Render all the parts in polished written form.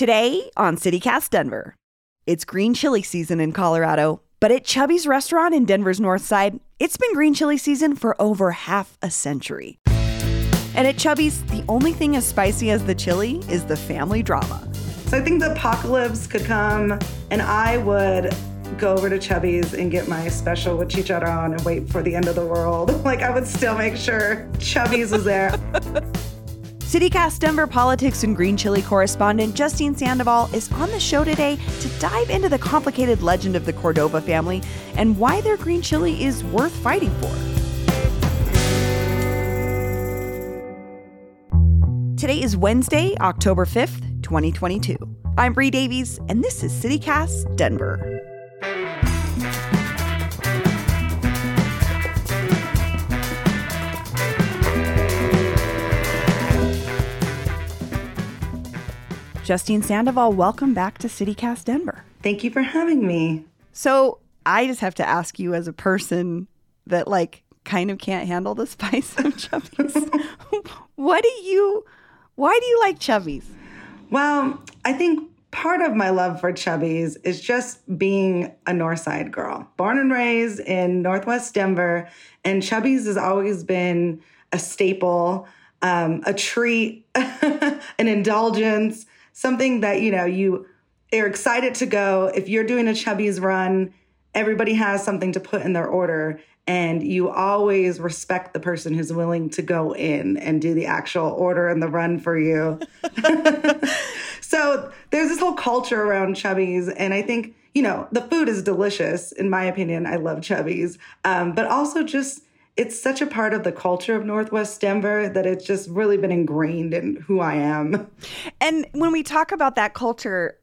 Today on CityCast Denver, it's green chili season in Colorado, but at Chubby's Restaurant in Denver's North Side, it's been green chili season for over half a century. And at Chubby's, the only thing as spicy as the chili is the family drama. So I think the apocalypse could come, and I would go over to Chubby's and get my special with chicharrón and wait for the end of the world. Like, I would still make sure Chubby's was there. CityCast Denver politics and green chili correspondent Justine Sandoval is on the show today to dive into the complicated legend of the Cordova family and why their green chili is worth fighting for. Today is Wednesday, October 5th, 2022. I'm Bree Davies, and this is CityCast Denver. Justine Sandoval, welcome back to CityCast Denver. Thank you for having me. So I just have to ask you, as a person that kind of can't handle the spice of Chubby's, why do you like Chubby's? Well, I think part of my love for Chubby's is just being a North Side girl. Born and raised in Northwest Denver, and Chubby's has always been a staple, a treat, an indulgence. Something that, you are excited to go. If you're doing a Chubby's run, everybody has something to put in their order. And you always respect the person who's willing to go in and do the actual order and the run for you. So there's this whole culture around Chubby's. And I think, the food is delicious. In my opinion, I love Chubby's. But also just, it's such a part of the culture of Northwest Denver that it's just really been ingrained in who I am. And when we talk about that culture,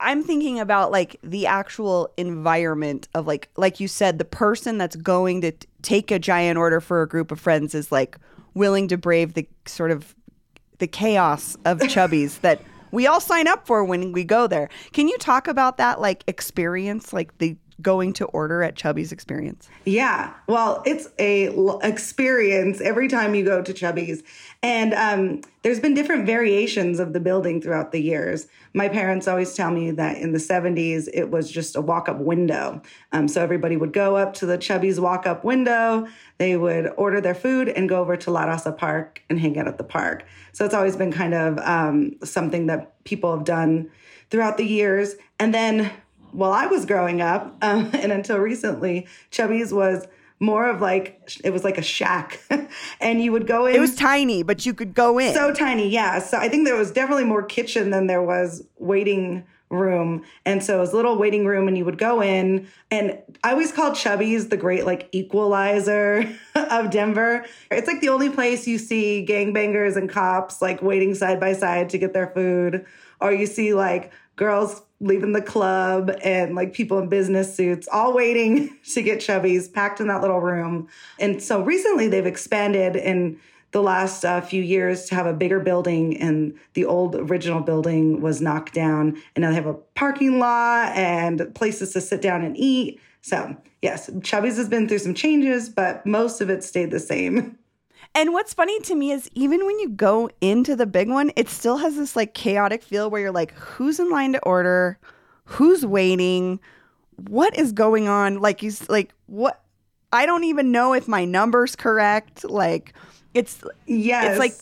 I'm thinking about the actual environment of like you said, the person that's going to take a giant order for a group of friends is willing to brave the sort of the chaos of Chubby's that we all sign up for when we go there. Can you talk about that experience, the going to order at Chubby's experience? Yeah. Well, it's a experience every time you go to Chubby's. And there's been different variations of the building throughout the years. My parents always tell me that in the 70s, it was just a walk-up window. So everybody would go up to the Chubby's walk-up window. They would order their food and go over to La Raza Park and hang out at the park. So it's always been kind of something that people have done throughout the years. And then while I was growing up, and until recently, Chubby's was more of it was like a shack. And you would go in. It was tiny, but you could go in. So tiny, yeah. So I think there was definitely more kitchen than there was waiting room. And so it was a little waiting room, and you would go in. And I always called Chubby's the great equalizer of Denver. It's the only place you see gangbangers and cops waiting side by side to get their food. Or you see girls leaving the club and people in business suits, all waiting to get Chubby's, packed in that little room. And so recently they've expanded in the last few years to have a bigger building, and the old original building was knocked down, and now they have a parking lot and places to sit down and eat. So yes, Chubby's has been through some changes, but most of it stayed the same. And what's funny to me is even when you go into the big one, it still has this chaotic feel where you're who's in line to order? Who's waiting? What is going on? What? I don't even know if my number's correct. It's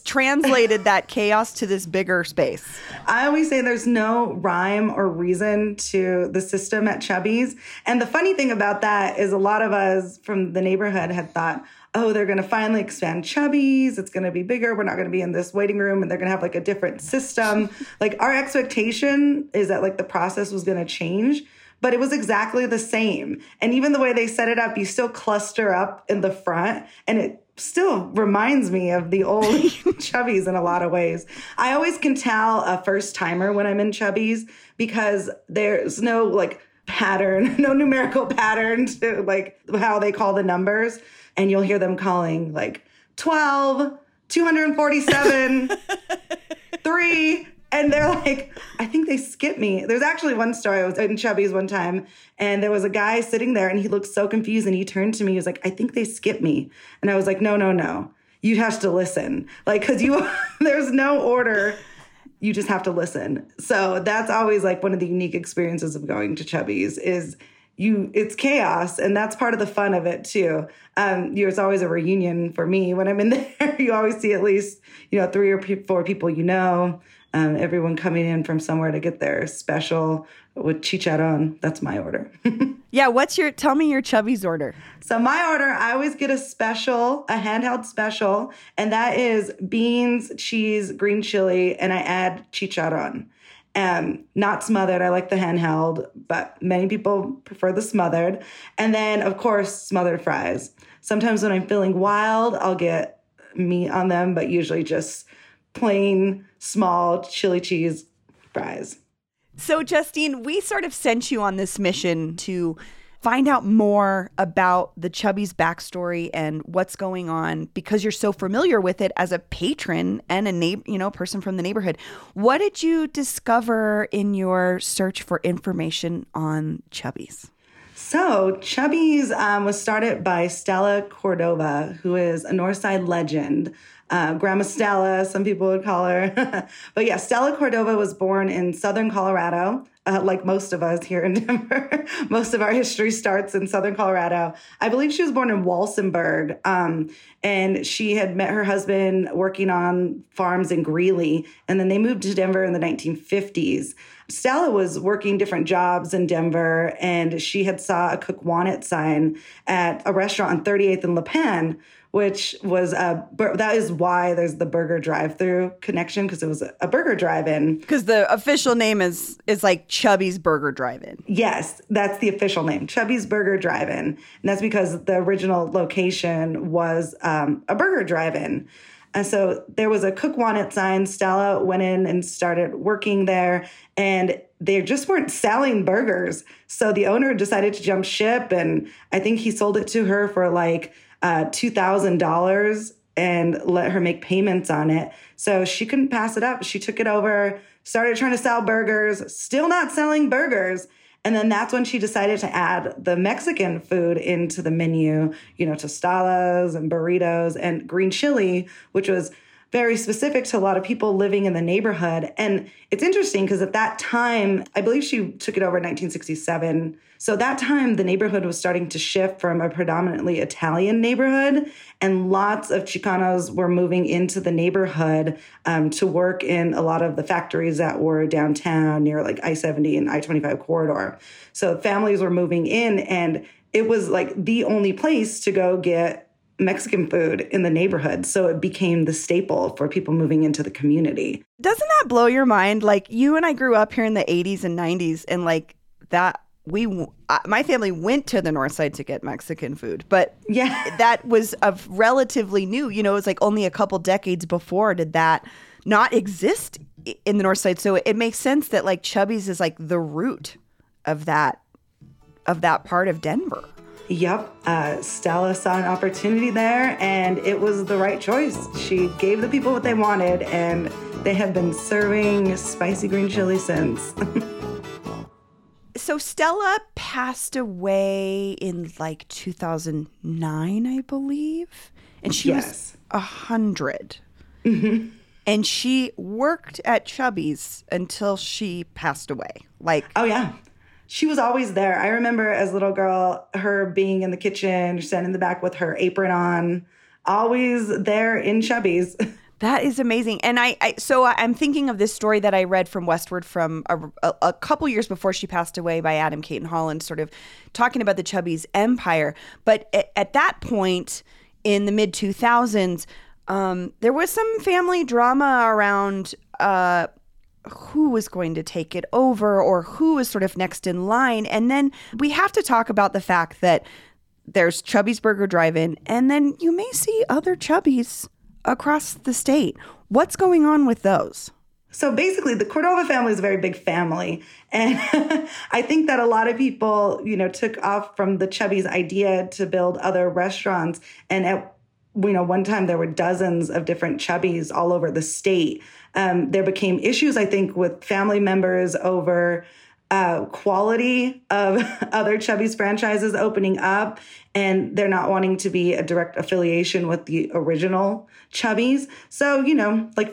translated that chaos to this bigger space. I always say there's no rhyme or reason to the system at Chubby's. And the funny thing about that is a lot of us from the neighborhood had thought, oh, they're going to finally expand Chubby's. It's going to be bigger. We're not going to be in this waiting room, and they're going to have a different system. Our expectation is that the process was going to change, but it was exactly the same. And even the way they set it up, you still cluster up in the front, and it still reminds me of the old Chubby's in a lot of ways. I always can tell a first timer when I'm in Chubby's because there's no pattern, no numerical pattern to how they call the numbers. And you'll hear them calling 12, 247, 3. And they're I think they skipped me. There's actually one story. I was in Chubby's one time, and there was a guy sitting there, and he looked so confused, and he turned to me. He was I think they skipped me. And I was no, no, no. You have to listen. Because there's no order. you just have to listen. So that's always like one of the unique experiences of going to Chubby's is it's chaos. And that's part of the fun of it too. It's always a reunion for me when I'm in there. You always see at least, 3 or 4 people, everyone coming in from somewhere to get their special with chicharrón. That's my order. Yeah. Tell me your Chubby's order. So my order, I always get a handheld special, and that is beans, cheese, green chili, and I add chicharrón. Not smothered. I like the handheld, but many people prefer the smothered. And then, of course, smothered fries. Sometimes when I'm feeling wild, I'll get meat on them, but usually just plain, small chili cheese fries. So, Justine, we sort of sent you on this mission to find out more about the Chubby's backstory and what's going on because you're so familiar with it as a patron and a person from the neighborhood. What did you discover in your search for information on Chubby's? So, Chubby's was started by Stella Cordova, who is a Northside legend. Grandma Stella, some people would call her. But yeah, Stella Cordova was born in southern Colorado, like most of us here in Denver. Most of our history starts in southern Colorado. I believe she was born in Walsenburg, and she had met her husband working on farms in Greeley, and then they moved to Denver in the 1950s. Stella was working different jobs in Denver, and she had saw a cook wanted sign at a restaurant on 38th and La Penn, which was that is why there's the burger drive-through connection, because it was a burger drive-in. Because the official name is like Chubby's Burger Drive-In. Yes, that's the official name, Chubby's Burger Drive-In, and that's because the original location was a burger drive-in. And so there was a cook wanted sign. Stella went in and started working there, and they just weren't selling burgers. So the owner decided to jump ship, and I think he sold it to her for like $2,000 and let her make payments on it. So she couldn't pass it up. She took it over, started trying to sell burgers, still not selling burgers. And then that's when she decided to add the Mexican food into the menu, tostadas and burritos and green chili, which was very specific to a lot of people living in the neighborhood. And it's interesting because at that time, I believe she took it over in 1967. So that time, the neighborhood was starting to shift from a predominantly Italian neighborhood, and lots of Chicanos were moving into the neighborhood to work in a lot of the factories that were downtown near like I-70 and I-25 corridor. So families were moving in, and it was like the only place to go get Mexican food in the neighborhood. So it became the staple for people moving into the community. Doesn't that blow your mind? Like, you and I grew up here in the 80s and 90s, and like that, my family went to the North Side to get Mexican food, but yeah, that was relatively new. It was like only a couple decades before did that not exist in the North Side. So it makes sense that like Chubby's is like the root of that part of Denver. Yep. Stella saw an opportunity there, and it was the right choice. She gave the people what they wanted, and they have been serving spicy green chili since. So Stella passed away in like 2009, I believe. And she was 100. Mm-hmm. And she worked at Chubby's until she passed away. Oh, yeah. She was always there. I remember as a little girl, her being in the kitchen, standing in the back with her apron on, always there in Chubby's. That is amazing. And I'm thinking of this story that I read from Westword from a couple years before she passed away by Adam Cayton-Holland, sort of talking about the Chubby's empire. But at that point in the mid-2000s, there was some family drama around who was going to take it over or who was sort of next in line. And then we have to talk about the fact that there's Chubby's Burger Drive-In, and then you may see other Chubby's across the state. What's going on with those? So basically, the Cordova family is a very big family. And I think that a lot of people, took off from the Chubby's idea to build other restaurants. And at one time there were dozens of different Chubby's all over the state. There became issues, I think, with family members over quality of other Chubby's franchises opening up, and they're not wanting to be a direct affiliation with the original Chubby's. So,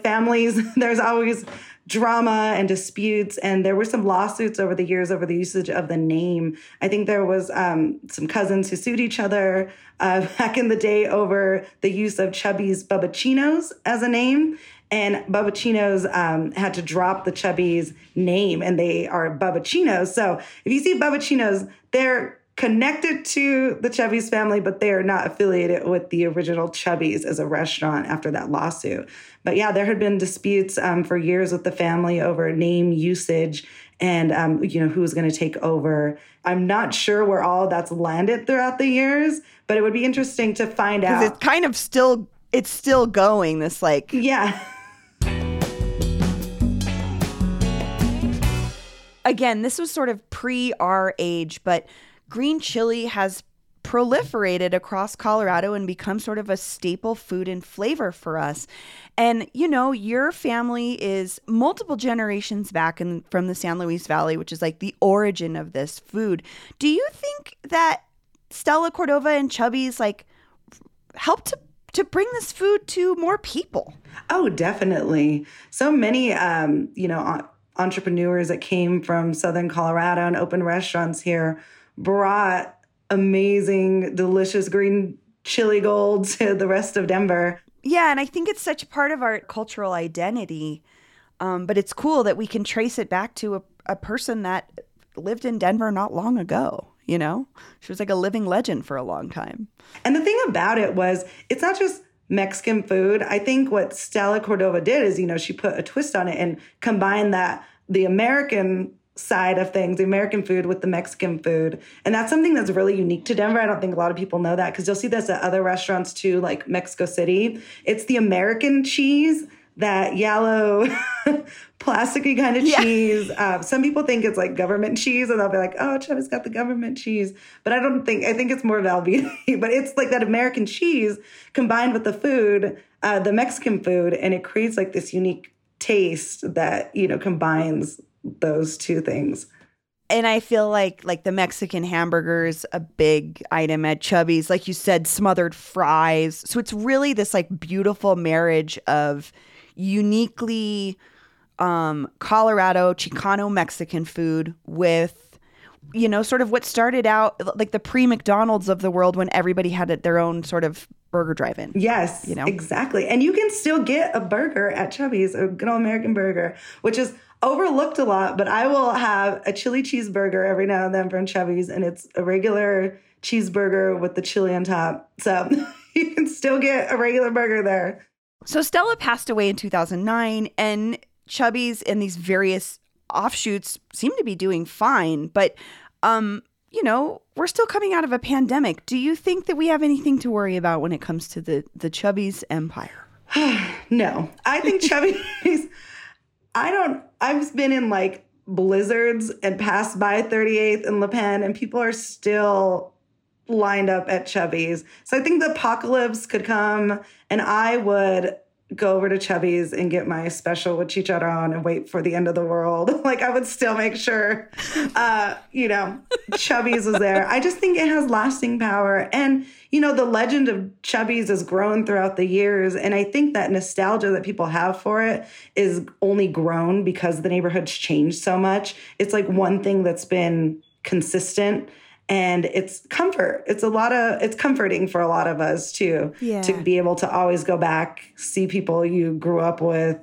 families, there's always drama and disputes. And there were some lawsuits over the years over the usage of the name. I think there was some cousins who sued each other back in the day over the use of Chubby's Bubba Cinos as a name. And Bubba Cinos had to drop the Chubby's name, and they are Bubba Cinos. So if you see Bubba Cinos, they're connected to the Chubby's family, but they are not affiliated with the original Chubby's as a restaurant after that lawsuit. But yeah, there had been disputes for years with the family over name usage and, who was going to take over. I'm not sure where all that's landed throughout the years, but it would be interesting to find out. Because it's kind of still, it's still going, this like... Yeah. Again, this was sort of pre our age, but green chili has proliferated across Colorado and become sort of a staple food and flavor for us. And, you know, your family is multiple generations back from the San Luis Valley, which is like the origin of this food. Do you think that Stella Cordova and Chubby's like helped to bring this food to more people? Oh, definitely. So many, entrepreneurs that came from Southern Colorado and opened restaurants here brought amazing, delicious green chili gold to the rest of Denver. Yeah, and I think it's such part of our cultural identity. But it's cool that we can trace it back to a person that lived in Denver not long ago, you know? She was like a living legend for a long time. And the thing about it was, it's not just Mexican food. I think what Stella Cordova did is, she put a twist on it and combined that the American side of things, the American food with the Mexican food. And that's something that's really unique to Denver. I don't think a lot of people know that, because you'll see this at other restaurants too, like Mexico City. It's the American cheese, that yellow plasticky kind of cheese. Some people think it's like government cheese, and they'll be like, oh, Chubby's got the government cheese. But I think it's more Velveeta. But it's like that American cheese combined with the food, the Mexican food, and it creates like this unique taste that, combines those two things. And I feel like the Mexican hamburgers, a big item at Chubby's, like you said, smothered fries. So it's really this like beautiful marriage of uniquely Colorado Chicano Mexican food with, sort of what started out like the pre-McDonald's of the world, when everybody had their own sort of burger drive-in. Yes, exactly. And you can still get a burger at Chubby's, a good old American burger, which is overlooked a lot, but I will have a chili cheeseburger every now and then from Chubby's, and it's a regular cheeseburger with the chili on top. So you can still get a regular burger there. So Stella passed away in 2009, and Chubby's and these various offshoots seem to be doing fine. But, we're still coming out of a pandemic. Do you think that we have anything to worry about when it comes to the Chubby's empire? No. I think Chubby's... I've been in like blizzards and passed by 38th and La Penn, and people are still lined up at Chubby's. So I think the apocalypse could come, and I would go over to Chubby's and get my special with chicharrón and wait for the end of the world. Like, I would still make sure, Chubby's was there. I just think it has lasting power. And, the legend of Chubby's has grown throughout the years. And I think that nostalgia that people have for it is only grown because the neighborhood's changed so much. It's like one thing that's been consistent. And it's comfort. It's comforting for a lot of us too, to be able to always go back, see people you grew up with,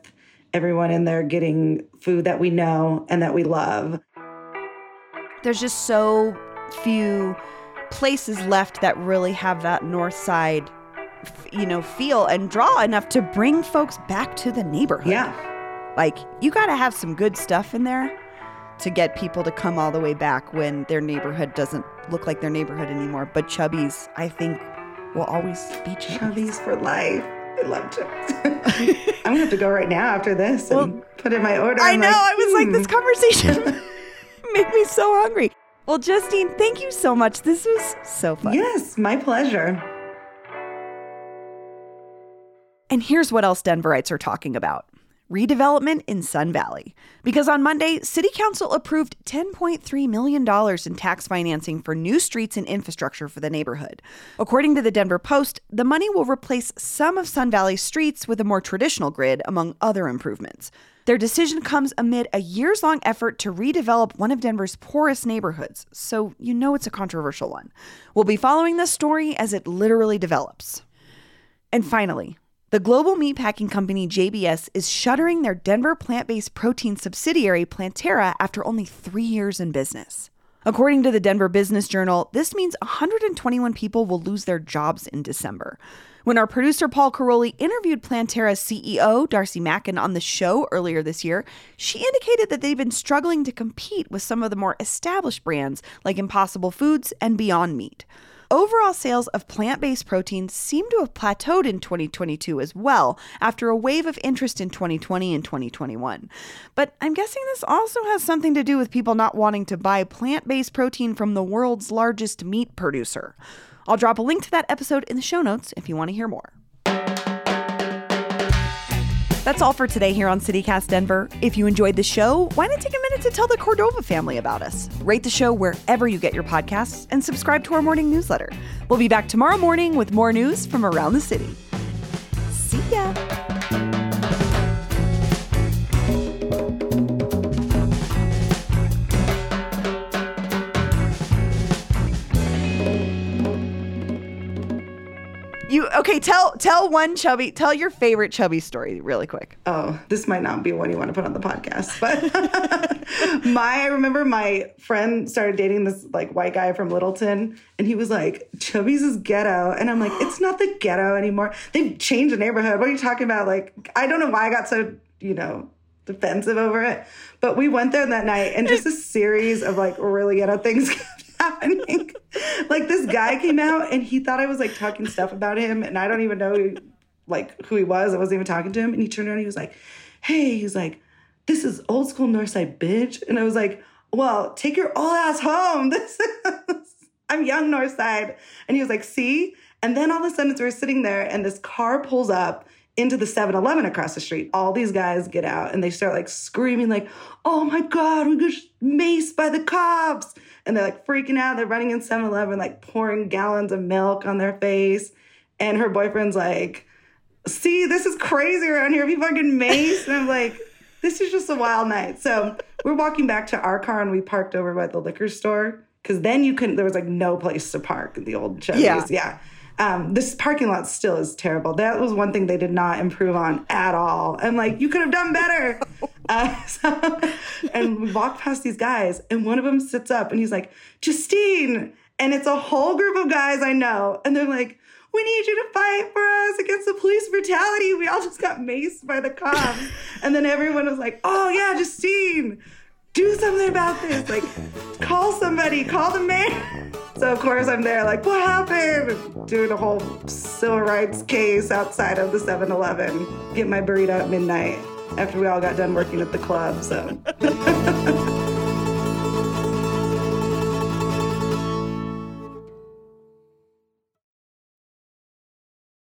everyone in there getting food that we know and that we love. There's just so few places left that really have that north side, feel and draw enough to bring folks back to the neighborhood. Yeah. Like, you got to have some good stuff in there to get people to come all the way back when their neighborhood doesn't look like their neighborhood anymore. But Chubby's, I think, will always be Chubby's for life. I love Chubby's. I'm gonna have to go right now after this and put in my order. I was like, this conversation made me so hungry. Well, Justine, thank you so much. This was so fun. Yes, my pleasure. And here's what else Denverites are talking about. redevelopment in Sun Valley. Because on Monday, City Council approved $10.3 million in tax financing for new streets and infrastructure for the neighborhood. According to the Denver Post, the money will replace some of Sun Valley's streets with a more traditional grid, among other improvements. Their decision comes amid a years-long effort to redevelop one of Denver's poorest neighborhoods, so you know it's a controversial one. We'll be following this story as it literally develops. And finally, the global meatpacking company JBS is shuttering their Denver plant-based protein subsidiary Planterra after only 3 years in business. According to the Denver Business Journal, this means 121 people will lose their jobs in December. When our producer Paul Caroli interviewed Planterra's CEO, Darcy Mackin, on the show earlier this year, she indicated that they've been struggling to compete with some of the more established brands like Impossible Foods and Beyond Meat. Overall sales of plant-based proteins seem to have plateaued in 2022 as well, after a wave of interest in 2020 and 2021. But I'm guessing this also has something to do with people not wanting to buy plant-based protein from the world's largest meat producer. I'll drop a link to that episode in the show notes if you want to hear more. That's all for today here on CityCast Denver. If you enjoyed the show, why not take a minute to tell the Cordova family about us? Rate the show wherever you get your podcasts and subscribe to our morning newsletter. We'll be back tomorrow morning with more news from around the city. See ya! Okay, tell one chubby, tell your favorite chubby story really quick. Oh, this might not be one you want to put on the podcast, but I remember my friend started dating this like white guy from Littleton, and he was like, "Chubby's is ghetto," and I'm like, "It's not the ghetto anymore. They've changed the neighborhood. What are you talking about?" Like, I don't know why I got so, defensive over it, but we went there that night, and just a series of like really ghetto things happening. Like, this guy came out and he thought I was like talking stuff about him, and I don't even know who he was. I wasn't even talking to him, and he turned around and he was like, "Hey," he's like, "this is old school Northside, bitch." And I was like, "Well, take your old ass home. This is I'm young Northside." And he was like, "See?" And then all of a sudden we're sitting there and this car pulls up into the 7-Eleven across the street. All these guys get out and they start like screaming like, "Oh my God, we got maced by the cops." And they're like freaking out. They're running in 7-Eleven, like pouring gallons of milk on their face. And her boyfriend's like, "See, this is crazy around here. People are getting maced." And I'm like, this is just a wild night. So we're walking back to our car and we parked over by the liquor store. Cause then you couldn't, there was like no place to park in the old Chevys. Yeah. This parking lot still is terrible. That was one thing they did not improve on at all. I'm like, you could have done better. And we walk past these guys, and one of them sits up, and he's like, "Justine." And it's a whole group of guys I know. And they're like, "We need you to fight for us against the police brutality. We all just got maced by the cops." And then everyone was like, "Oh, yeah, Justine, do something about this. Like, call somebody, call the mayor." So, of course, I'm there like, "What happened?" Doing a whole civil rights case outside of the 7-Eleven. Get my burrito at midnight after we all got done working at the club, so.